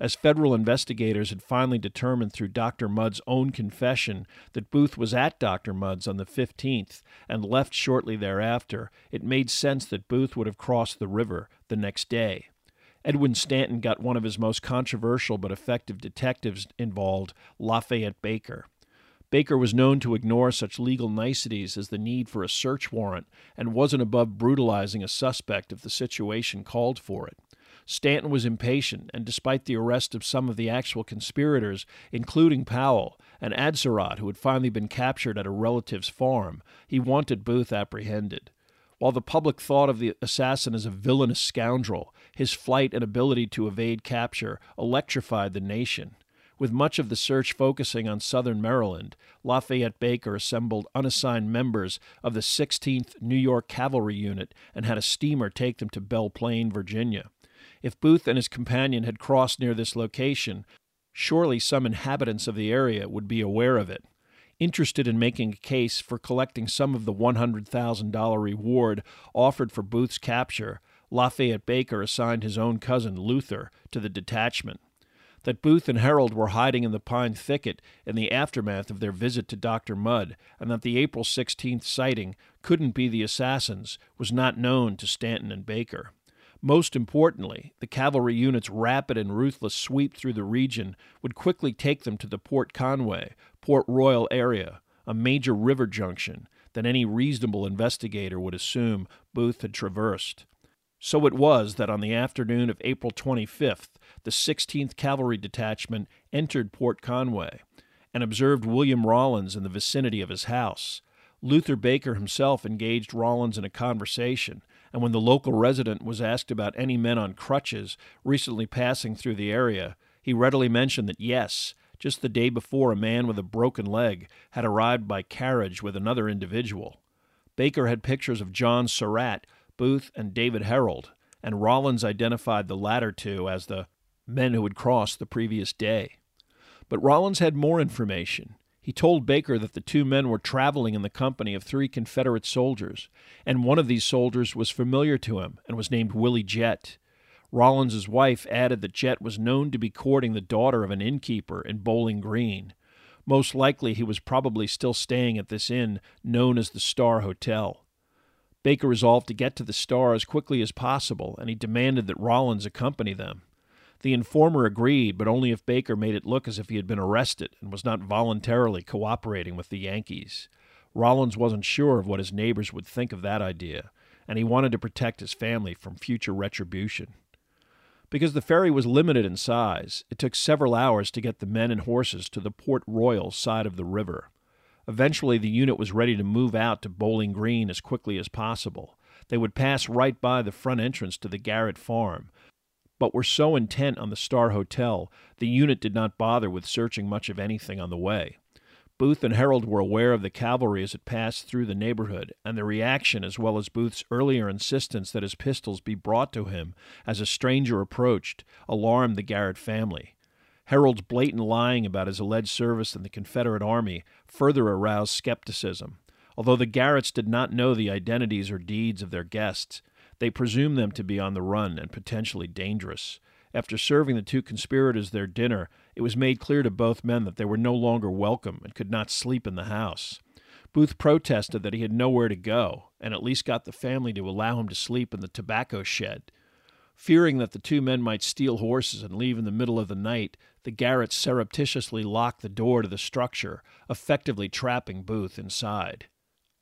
As federal investigators had finally determined through Dr. Mudd's own confession that Booth was at Dr. Mudd's on the 15th and left shortly thereafter, it made sense that Booth would have crossed the river the next day. Edwin Stanton got one of his most controversial but effective detectives involved, Lafayette Baker. Baker was known to ignore such legal niceties as the need for a search warrant and wasn't above brutalizing a suspect if the situation called for it. Stanton was impatient, and despite the arrest of some of the actual conspirators, including Powell and Atzerodt, who had finally been captured at a relative's farm, he wanted Booth apprehended. While the public thought of the assassin as a villainous scoundrel, his flight and ability to evade capture electrified the nation. With much of the search focusing on southern Maryland, Lafayette Baker assembled unassigned members of the 16th New York Cavalry Unit and had a steamer take them to Belle Plaine, Virginia. If Booth and his companion had crossed near this location, surely some inhabitants of the area would be aware of it, interested in making a case for collecting some of the $100,000 reward offered for Booth's capture. Lafayette Baker assigned his own cousin, Luther, to the detachment. That Booth and Herold were hiding in the Pine Thicket in the aftermath of their visit to Dr. Mudd, and that the April 16th sighting couldn't be the assassins, was not known to Stanton and Baker. Most importantly, the cavalry unit's rapid and ruthless sweep through the region would quickly take them to the Port Conway, Port Royal area, a major river junction that any reasonable investigator would assume Booth had traversed. So it was that on the afternoon of April 25th, the 16th Cavalry Detachment entered Port Conway and observed William Rollins in the vicinity of his house. Luther Baker himself engaged Rollins in a conversation, and when the local resident was asked about any men on crutches recently passing through the area, he readily mentioned that yes, just the day before a man with a broken leg had arrived by carriage with another individual. Baker had pictures of John Surratt, Booth, and David Herold, and Rollins identified the latter two as the men who had crossed the previous day. But Rollins had more information. He told Baker that the two men were traveling in the company of three Confederate soldiers, and one of these soldiers was familiar to him and was named Willie Jett. Rollins's wife added that Jett was known to be courting the daughter of an innkeeper in Bowling Green. Most likely he was probably still staying at this inn known as the Star Hotel. Baker resolved to get to the Star as quickly as possible, and he demanded that Rollins accompany them. The informer agreed, but only if Baker made it look as if he had been arrested and was not voluntarily cooperating with the Yankees. Rollins wasn't sure of what his neighbors would think of that idea, and he wanted to protect his family from future retribution. Because the ferry was limited in size, it took several hours to get the men and horses to the Port Royal side of the river. Eventually, the unit was ready to move out to Bowling Green as quickly as possible. They would pass right by the front entrance to the Garrett Farm, but were so intent on the Star Hotel, the unit did not bother with searching much of anything on the way. Booth and Herold were aware of the cavalry as it passed through the neighborhood, and the reaction, as well as Booth's earlier insistence that his pistols be brought to him as a stranger approached, alarmed the Garrett family. Herold's blatant lying about his alleged service in the Confederate Army further aroused skepticism. Although the Garretts did not know the identities or deeds of their guests, they presumed them to be on the run and potentially dangerous. After serving the two conspirators their dinner, it was made clear to both men that they were no longer welcome and could not sleep in the house. Booth protested that he had nowhere to go, and at least got the family to allow him to sleep in the tobacco shed. Fearing that the two men might steal horses and leave in the middle of the night, the Garretts surreptitiously locked the door to the structure, effectively trapping Booth inside.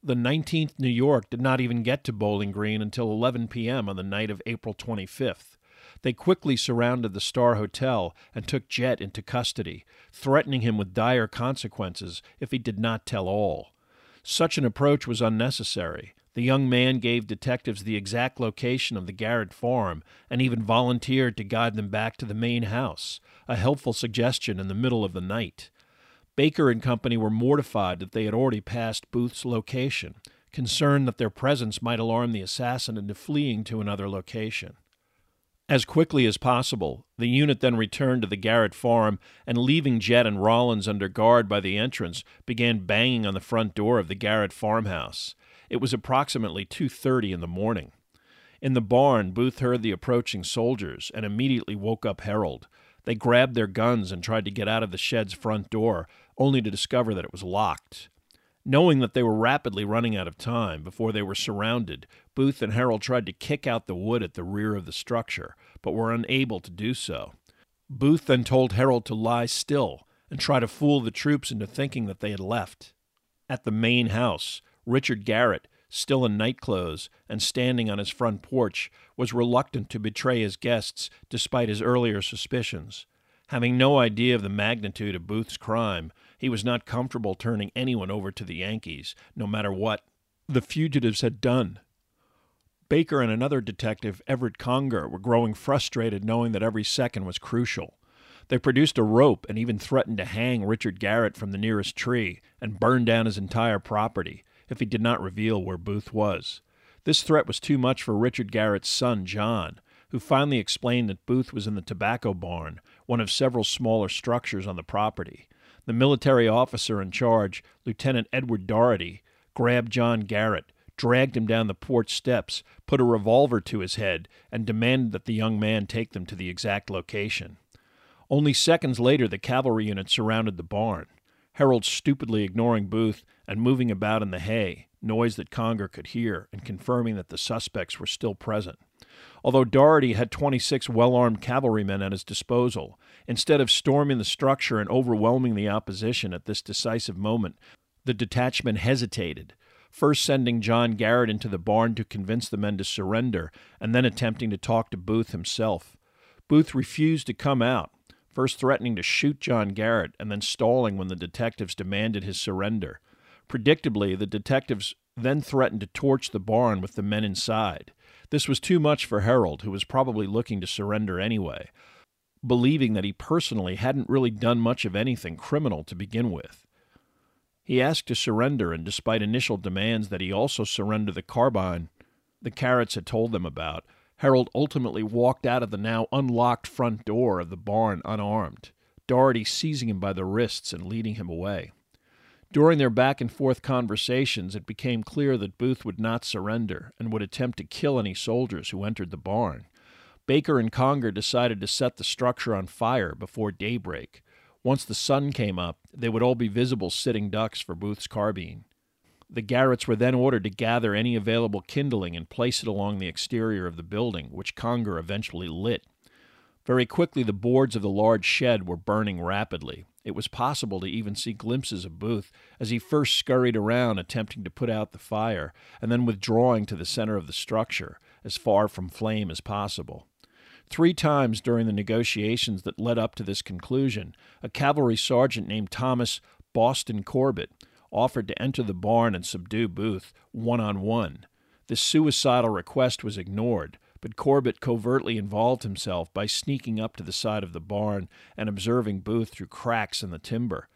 The 19th New York did not even get to Bowling Green until 11 p.m. on the night of April 25th. They quickly surrounded the Star Hotel and took Jett into custody, threatening him with dire consequences if he did not tell all. Such an approach was unnecessary. The young man gave detectives the exact location of the Garrett farm and even volunteered to guide them back to the main house, a helpful suggestion in the middle of the night. Baker and company were mortified that they had already passed Booth's location, concerned that their presence might alarm the assassin into fleeing to another location. As quickly as possible, the unit then returned to the Garrett farm and, leaving Jett and Rollins under guard by the entrance, began banging on the front door of the Garrett farmhouse. It was approximately 2:30 in the morning. In the barn, Booth heard the approaching soldiers and immediately woke up Herold. They grabbed their guns and tried to get out of the shed's front door, only to discover that it was locked. Knowing that they were rapidly running out of time before they were surrounded, Booth and Herold tried to kick out the wood at the rear of the structure, but were unable to do so. Booth then told Herold to lie still and try to fool the troops into thinking that they had left. At the main house, Richard Garrett, still in nightclothes and standing on his front porch, was reluctant to betray his guests despite his earlier suspicions. Having no idea of the magnitude of Booth's crime, he was not comfortable turning anyone over to the Yankees, no matter what the fugitives had done. Baker and another detective, Everett Conger, were growing frustrated knowing that every second was crucial. They produced a rope and even threatened to hang Richard Garrett from the nearest tree and burn down his entire property if he did not reveal where Booth was. This threat was too much for Richard Garrett's son, John, who finally explained that Booth was in the tobacco barn, one of several smaller structures on the property. The military officer in charge, Lieutenant Edward Doherty, grabbed John Garrett, dragged him down the porch steps, put a revolver to his head, and demanded that the young man take them to the exact location. Only seconds later, the cavalry unit surrounded the barn, Herold stupidly ignoring Booth and moving about in the hay, noise that Conger could hear, and confirming that the suspects were still present. Although Doherty had 26 well-armed cavalrymen at his disposal, instead of storming the structure and overwhelming the opposition at this decisive moment, the detachment hesitated, first sending John Garrett into the barn to convince the men to surrender, and then attempting to talk to Booth himself. Booth refused to come out, first threatening to shoot John Garrett and then stalling when the detectives demanded his surrender. Predictably, the detectives then threatened to torch the barn with the men inside. This was too much for Herold, who was probably looking to surrender anyway, believing that he personally hadn't really done much of anything criminal to begin with. He asked to surrender, and despite initial demands that he also surrender the carbine the Carrots had told them about, Herold ultimately walked out of the now unlocked front door of the barn unarmed, Doherty seizing him by the wrists and leading him away. During their back-and-forth conversations, it became clear that Booth would not surrender and would attempt to kill any soldiers who entered the barn. Baker and Conger decided to set the structure on fire before daybreak. Once the sun came up, they would all be visible sitting ducks for Booth's carbine. The Garretts were then ordered to gather any available kindling and place it along the exterior of the building, which Conger eventually lit. Very quickly, the boards of the large shed were burning rapidly. It was possible to even see glimpses of Booth as he first scurried around attempting to put out the fire, and then withdrawing to the center of the structure, as far from flame as possible. 3 times during the negotiations that led up to this conclusion, a cavalry sergeant named Thomas Boston Corbett offered to enter the barn and subdue Booth one-on-one. This suicidal request was ignored, but Corbett covertly involved himself by sneaking up to the side of the barn and observing Booth through cracks in the timber.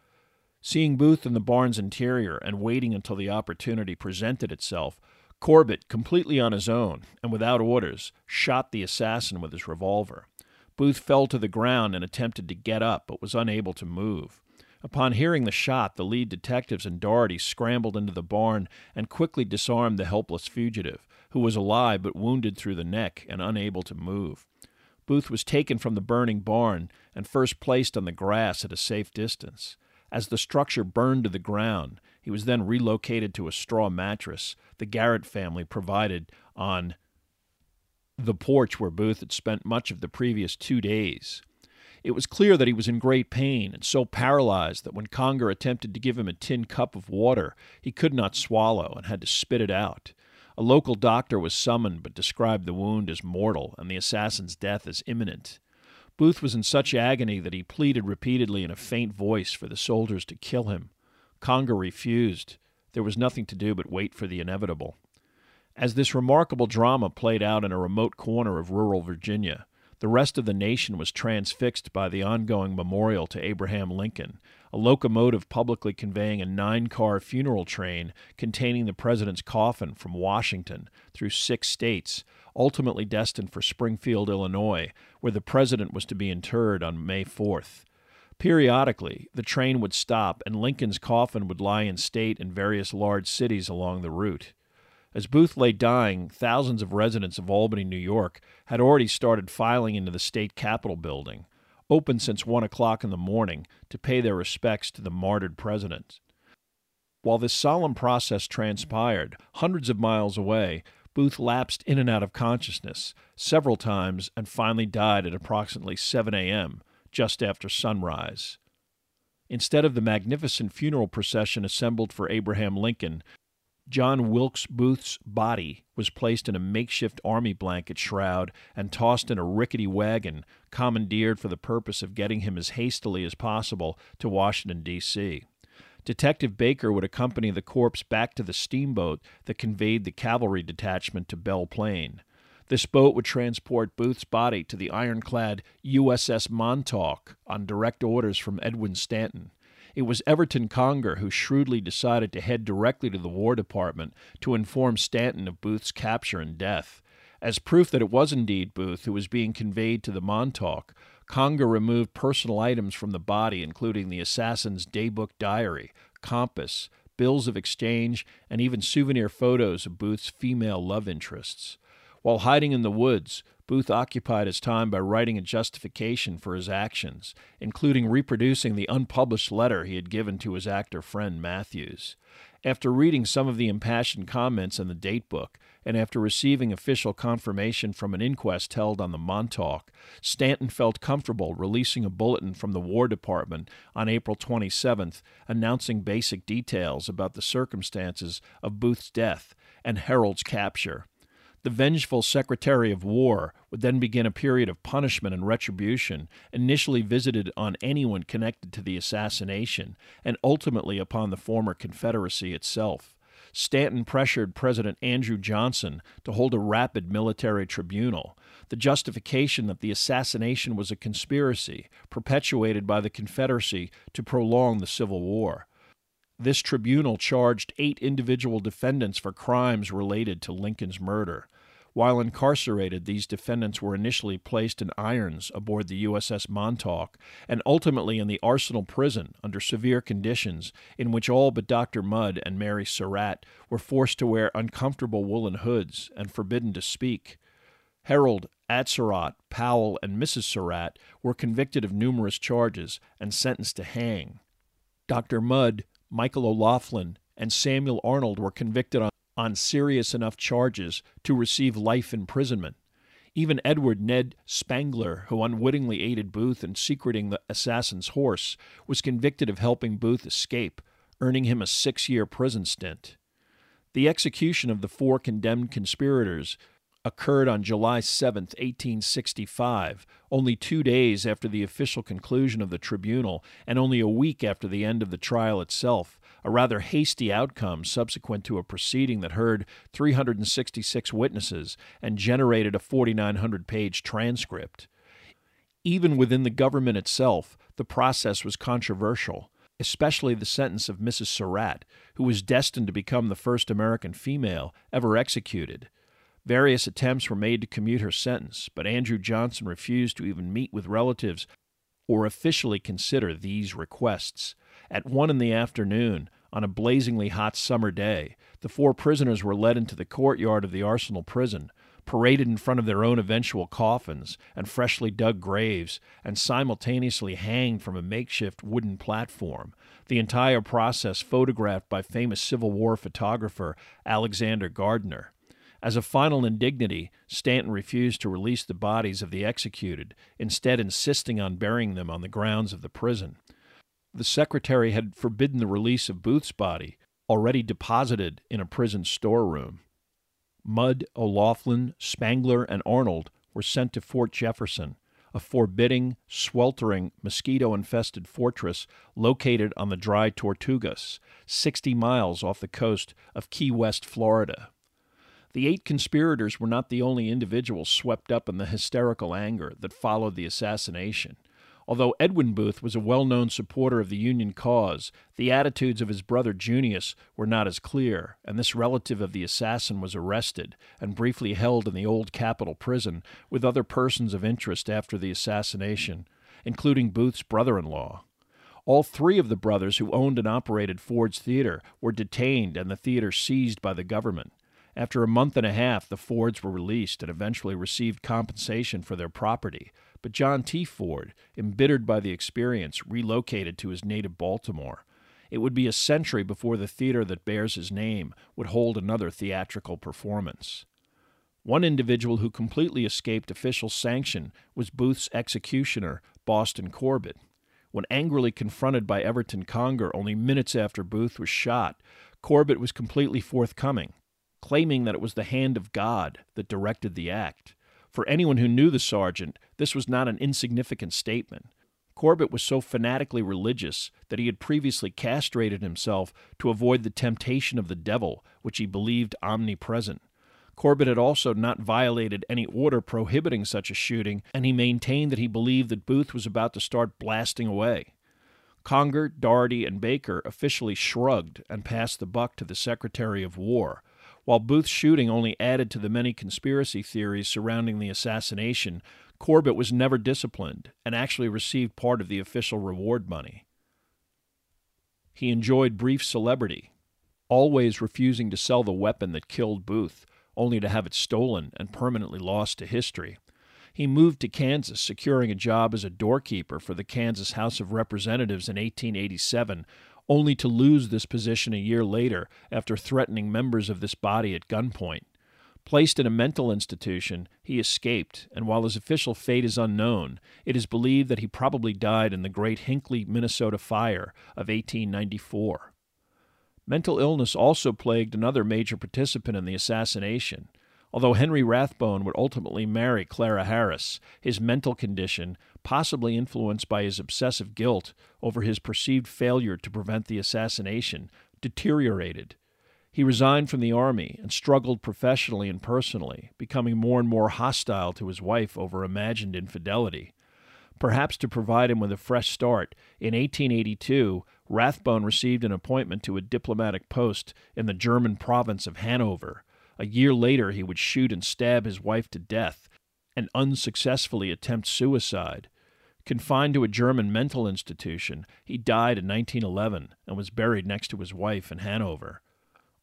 Seeing Booth in the barn's interior and waiting until the opportunity presented itself, Corbett, completely on his own and without orders, shot the assassin with his revolver. Booth fell to the ground and attempted to get up, but was unable to move. Upon hearing the shot, the lead detectives and Doherty scrambled into the barn and quickly disarmed the helpless fugitive, who was alive but wounded through the neck and unable to move. Booth was taken from the burning barn and first placed on the grass at a safe distance. As the structure burned to the ground, he was then relocated to a straw mattress the Garrett family provided on the porch where Booth had spent much of the previous 2 days. It was clear that he was in great pain and so paralyzed that when Conger attempted to give him a tin cup of water, he could not swallow and had to spit it out. A local doctor was summoned but described the wound as mortal and the assassin's death as imminent. Booth was in such agony that he pleaded repeatedly in a faint voice for the soldiers to kill him. Conger refused. There was nothing to do but wait for the inevitable. As this remarkable drama played out in a remote corner of rural Virginia, the rest of the nation was transfixed by the ongoing memorial to Abraham Lincoln, a locomotive publicly conveying a 9-car funeral train containing the president's coffin from Washington through 6 states, ultimately destined for Springfield, Illinois, where the president was to be interred on May 4th. Periodically, the train would stop and Lincoln's coffin would lie in state in various large cities along the route. As Booth lay dying, thousands of residents of Albany, New York, had already started filing into the state capitol building, open since 1 o'clock in the morning, to pay their respects to the martyred president. While this solemn process transpired, hundreds of miles away, Booth lapsed in and out of consciousness several times and finally died at approximately 7 a.m., just after sunrise. Instead of the magnificent funeral procession assembled for Abraham Lincoln, John Wilkes Booth's body was placed in a makeshift army blanket shroud and tossed in a rickety wagon, commandeered for the purpose of getting him as hastily as possible to Washington, D.C. Detective Baker would accompany the corpse back to the steamboat that conveyed the cavalry detachment to Belle Plaine. This boat would transport Booth's body to the ironclad USS Montauk on direct orders from Edwin Stanton. It was Everton Conger who shrewdly decided to head directly to the War Department to inform Stanton of Booth's capture and death. As proof that it was indeed Booth who was being conveyed to the Montauk, Conger removed personal items from the body, including the assassin's daybook diary, compass, bills of exchange, and even souvenir photos of Booth's female love interests. While hiding in the woods, Booth occupied his time by writing a justification for his actions, including reproducing the unpublished letter he had given to his actor friend Matthews. After reading some of the impassioned comments in the date book, and after receiving official confirmation from an inquest held on the Montauk, Stanton felt comfortable releasing a bulletin from the War Department on April 27th, announcing basic details about the circumstances of Booth's death and Herold's capture. The vengeful Secretary of War would then begin a period of punishment and retribution, initially visited on anyone connected to the assassination, and ultimately upon the former Confederacy itself. Stanton pressured President Andrew Johnson to hold a rapid military tribunal. The justification that the assassination was a conspiracy perpetuated by the Confederacy to prolong the Civil War. This tribunal charged 8 individual defendants for crimes related to Lincoln's murder. While incarcerated, these defendants were initially placed in irons aboard the USS Montauk and ultimately in the Arsenal prison under severe conditions in which all but Dr. Mudd and Mary Surratt were forced to wear uncomfortable woolen hoods and forbidden to speak. Herold, Atzerodt, Powell, and Mrs. Surratt were convicted of numerous charges and sentenced to hang. Dr. Mudd, Michael O'Laughlin, and Samuel Arnold were convicted on serious enough charges to receive life imprisonment. Even Edward "Ned" Spangler, who unwittingly aided Booth in secreting the assassin's horse, was convicted of helping Booth escape, earning him a 6-year prison stint. The execution of the 4 condemned conspirators occurred on July 7, 1865, only 2 days after the official conclusion of the tribunal and only a week after the end of the trial itself, a rather hasty outcome subsequent to a proceeding that heard 366 witnesses and generated a 4,900-page transcript. Even within the government itself, the process was controversial, especially the sentence of Mrs. Surratt, who was destined to become the first American female ever executed. Various attempts were made to commute her sentence, but Andrew Johnson refused to even meet with relatives or officially consider these requests. At 1 in the afternoon, on a blazingly hot summer day, the 4 prisoners were led into the courtyard of the Arsenal prison, paraded in front of their own eventual coffins and freshly dug graves, and simultaneously hanged from a makeshift wooden platform, the entire process photographed by famous Civil War photographer Alexander Gardner. As a final indignity, Stanton refused to release the bodies of the executed, instead insisting on burying them on the grounds of the prison. The secretary had forbidden the release of Booth's body, already deposited in a prison storeroom. Mudd, O'Laughlin, Spangler, and Arnold were sent to Fort Jefferson, a forbidding, sweltering, mosquito-infested fortress located on the dry Tortugas, 60 miles off the coast of Key West, Florida. The 8 conspirators were not the only individuals swept up in the hysterical anger that followed the assassination. Although Edwin Booth was a well-known supporter of the Union cause, the attitudes of his brother Junius were not as clear, and this relative of the assassin was arrested and briefly held in the Old Capitol prison with other persons of interest after the assassination, including Booth's brother-in-law. All 3 of the brothers who owned and operated Ford's Theater were detained and the theater seized by the government. After a month and a half, the Fords were released and eventually received compensation for their property, but John T. Ford, embittered by the experience, relocated to his native Baltimore. It would be a century before the theater that bears his name would hold another theatrical performance. One individual who completely escaped official sanction was Booth's executioner, Boston Corbett. When angrily confronted by Everett Conger only minutes after Booth was shot, Corbett was completely forthcoming, claiming that it was the hand of God that directed the act. For anyone who knew the sergeant, this was not an insignificant statement. Corbett was so fanatically religious that he had previously castrated himself to avoid the temptation of the devil, which he believed omnipresent. Corbett had also not violated any order prohibiting such a shooting, and he maintained that he believed that Booth was about to start blasting away. Conger, Doherty, and Baker officially shrugged and passed the buck to the Secretary of War, While Booth's shooting only added to the many conspiracy theories surrounding the assassination, Corbett was never disciplined and actually received part of the official reward money. He enjoyed brief celebrity, always refusing to sell the weapon that killed Booth, only to have it stolen and permanently lost to history. He moved to Kansas, securing a job as a doorkeeper for the Kansas House of Representatives in 1887, only to lose this position a year later after threatening members of this body at gunpoint. Placed in a mental institution, he escaped, and while his official fate is unknown, it is believed that he probably died in the Great Hinckley, Minnesota Fire of 1894. Mental illness also plagued another major participant in the assassination. Although Henry Rathbone would ultimately marry Clara Harris, his mental condition, possibly influenced by his obsessive guilt over his perceived failure to prevent the assassination, deteriorated. He resigned from the army and struggled professionally and personally, becoming more and more hostile to his wife over imagined infidelity. Perhaps to provide him with a fresh start, in 1882, Rathbone received an appointment to a diplomatic post in the German province of Hanover. A year later, he would shoot and stab his wife to death and unsuccessfully attempt suicide. Confined to a German mental institution, he died in 1911 and was buried next to his wife in Hanover.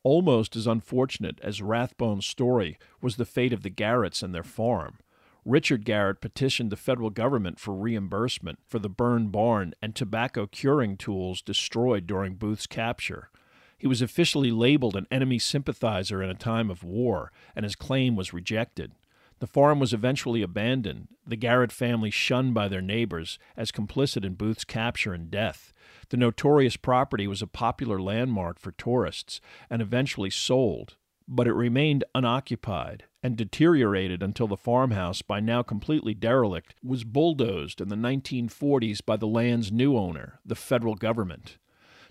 Almost as unfortunate as Rathbone's story was the fate of the Garretts and their farm. Richard Garrett petitioned the federal government for reimbursement for the burned barn and tobacco curing tools destroyed during Booth's capture. He was officially labeled an enemy sympathizer in a time of war, and his claim was rejected. The farm was eventually abandoned, the Garrett family shunned by their neighbors as complicit in Booth's capture and death. The notorious property was a popular landmark for tourists and eventually sold, but it remained unoccupied and deteriorated until the farmhouse, by now completely derelict, was bulldozed in the 1940s by the land's new owner, the federal government.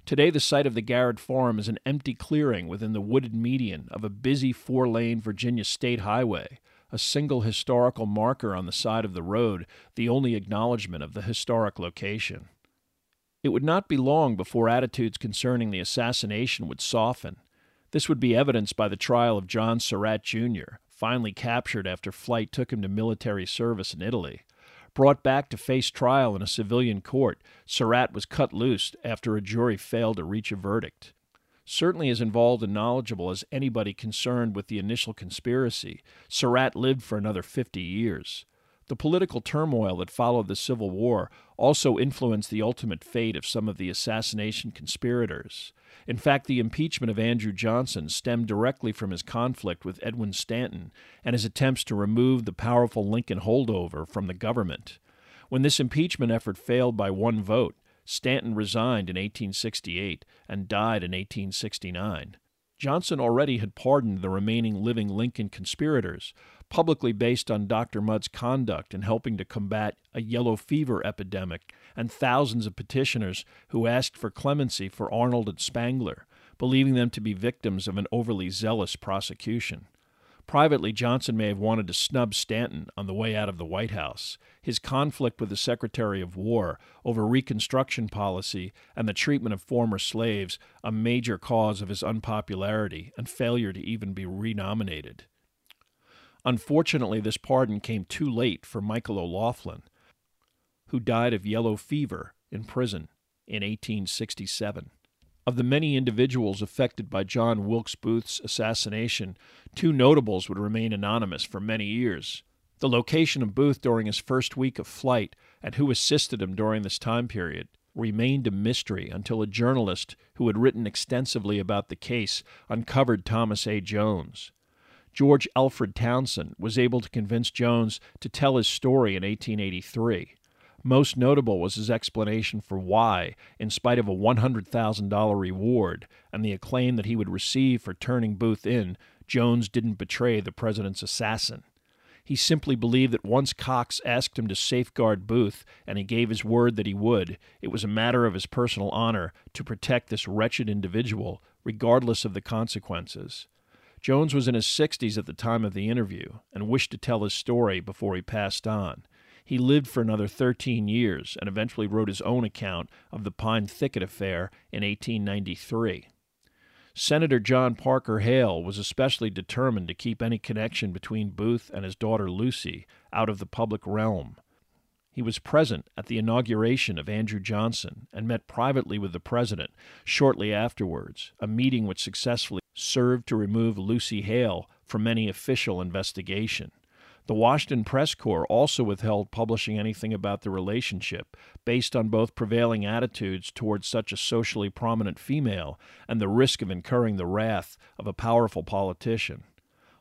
Today, the site of the Garrett Farm is an empty clearing within the wooded median of a busy four-lane Virginia state highway, a single historical marker on the side of the road, the only acknowledgment of the historic location. It would not be long before attitudes concerning the assassination would soften. This would be evidenced by the trial of John Surratt, Jr., finally captured after flight took him to military service in Italy. Brought back to face trial in a civilian court, Surratt was cut loose after a jury failed to reach a verdict. Certainly as involved and knowledgeable as anybody concerned with the initial conspiracy, Surratt lived for another 50 years. The political turmoil that followed the Civil War also influenced the ultimate fate of some of the assassination conspirators. In fact, the impeachment of Andrew Johnson stemmed directly from his conflict with Edwin Stanton and his attempts to remove the powerful Lincoln holdover from the government. When this impeachment effort failed by one vote, Stanton resigned in 1868 and died in 1869. Johnson already had pardoned the remaining living Lincoln conspirators, publicly based on Dr. Mudd's conduct in helping to combat a yellow fever epidemic and thousands of petitioners who asked for clemency for Arnold and Spangler, believing them to be victims of an overly zealous prosecution. Privately, Johnson may have wanted to snub Stanton on the way out of the White House. His conflict with the Secretary of War over Reconstruction policy and the treatment of former slaves, a major cause of his unpopularity and failure to even be renominated. Unfortunately, this pardon came too late for Michael O'Laughlin, who died of yellow fever in prison in 1867. Of the many individuals affected by John Wilkes Booth's assassination, two notables would remain anonymous for many years. The location of Booth during his first week of flight and who assisted him during this time period remained a mystery until a journalist who had written extensively about the case uncovered Thomas A. Jones. George Alfred Townsend was able to convince Jones to tell his story in 1883. Most notable was his explanation for why, in spite of a $100,000 reward and the acclaim that he would receive for turning Booth in, Jones didn't betray the president's assassin. He simply believed that once Cox asked him to safeguard Booth, and he gave his word that he would, it was a matter of his personal honor to protect this wretched individual, regardless of the consequences. Jones was in his 60s at the time of the interview and wished to tell his story before he passed on. He lived for another 13 years and eventually wrote his own account of the Pine Thicket affair in 1893. Senator John Parker Hale was especially determined to keep any connection between Booth and his daughter Lucy out of the public realm. He was present at the inauguration of Andrew Johnson and met privately with the president shortly afterwards, a meeting which successfully served to remove Lucy Hale from any official investigation. The Washington Press Corps also withheld publishing anything about the relationship, based on both prevailing attitudes towards such a socially prominent female and the risk of incurring the wrath of a powerful politician.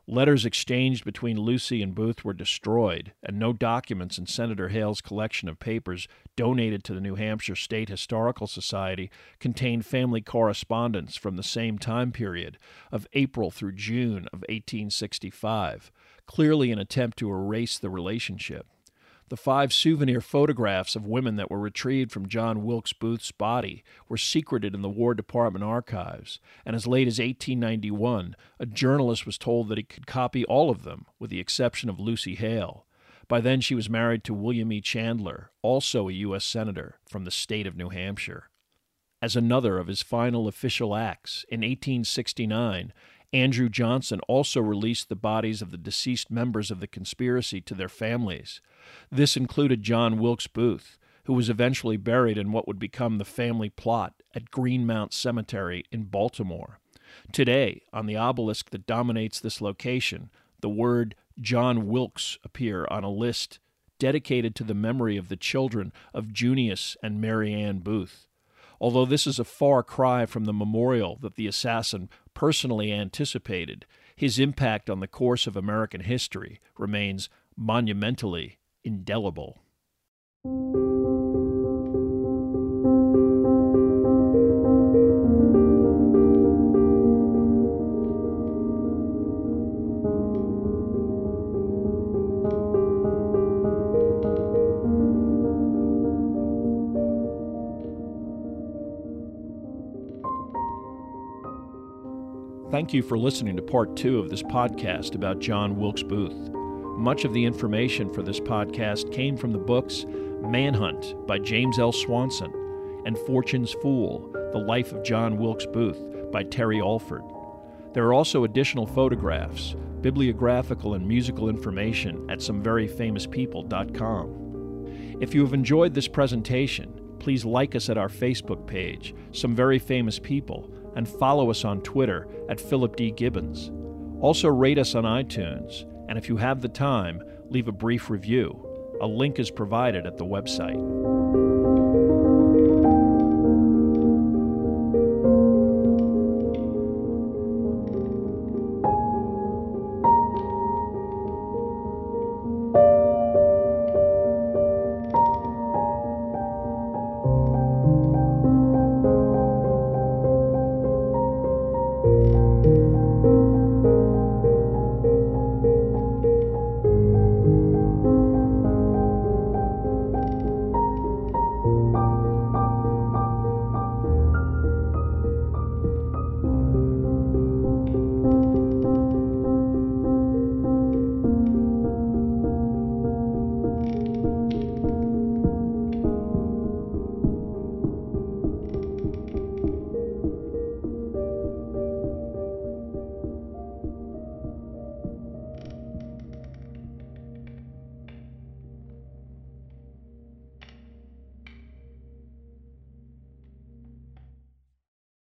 Letters exchanged between Lucy and Booth were destroyed, and no documents in Senator Hale's collection of papers donated to the New Hampshire State Historical Society contained family correspondence from the same time period of April through June of 1865, clearly an attempt to erase the relationship. The 5 souvenir photographs of women that were retrieved from John Wilkes Booth's body were secreted in the War Department archives, and as late as 1891, a journalist was told that he could copy all of them, with the exception of Lucy Hale. By then, she was married to William E. Chandler, also a U.S. Senator from the state of New Hampshire. As another of his final official acts, in 1869, Andrew Johnson also released the bodies of the deceased members of the conspiracy to their families. This included John Wilkes Booth, who was eventually buried in what would become the family plot at Greenmount Cemetery in Baltimore. Today, on the obelisk that dominates this location, the word John Wilkes appears on a list dedicated to the memory of the children of Junius and Mary Ann Booth. Although this is a far cry from the memorial that the assassin personally anticipated, his impact on the course of American history remains monumentally indelible. Thank you for listening to part 2 of this podcast about John Wilkes Booth. Much of the information for this podcast came from the books Manhunt by James L. Swanson and Fortune's Fool, The Life of John Wilkes Booth by Terry Alford. There are also additional photographs, bibliographical and musical information at someveryfamouspeople.com. If you have enjoyed this presentation, please like us at our Facebook page, Some Very Famous People, and follow us on Twitter at Philip D. Gibbons. Also rate us on iTunes, and if you have the time, leave a brief review. A link is provided at the website.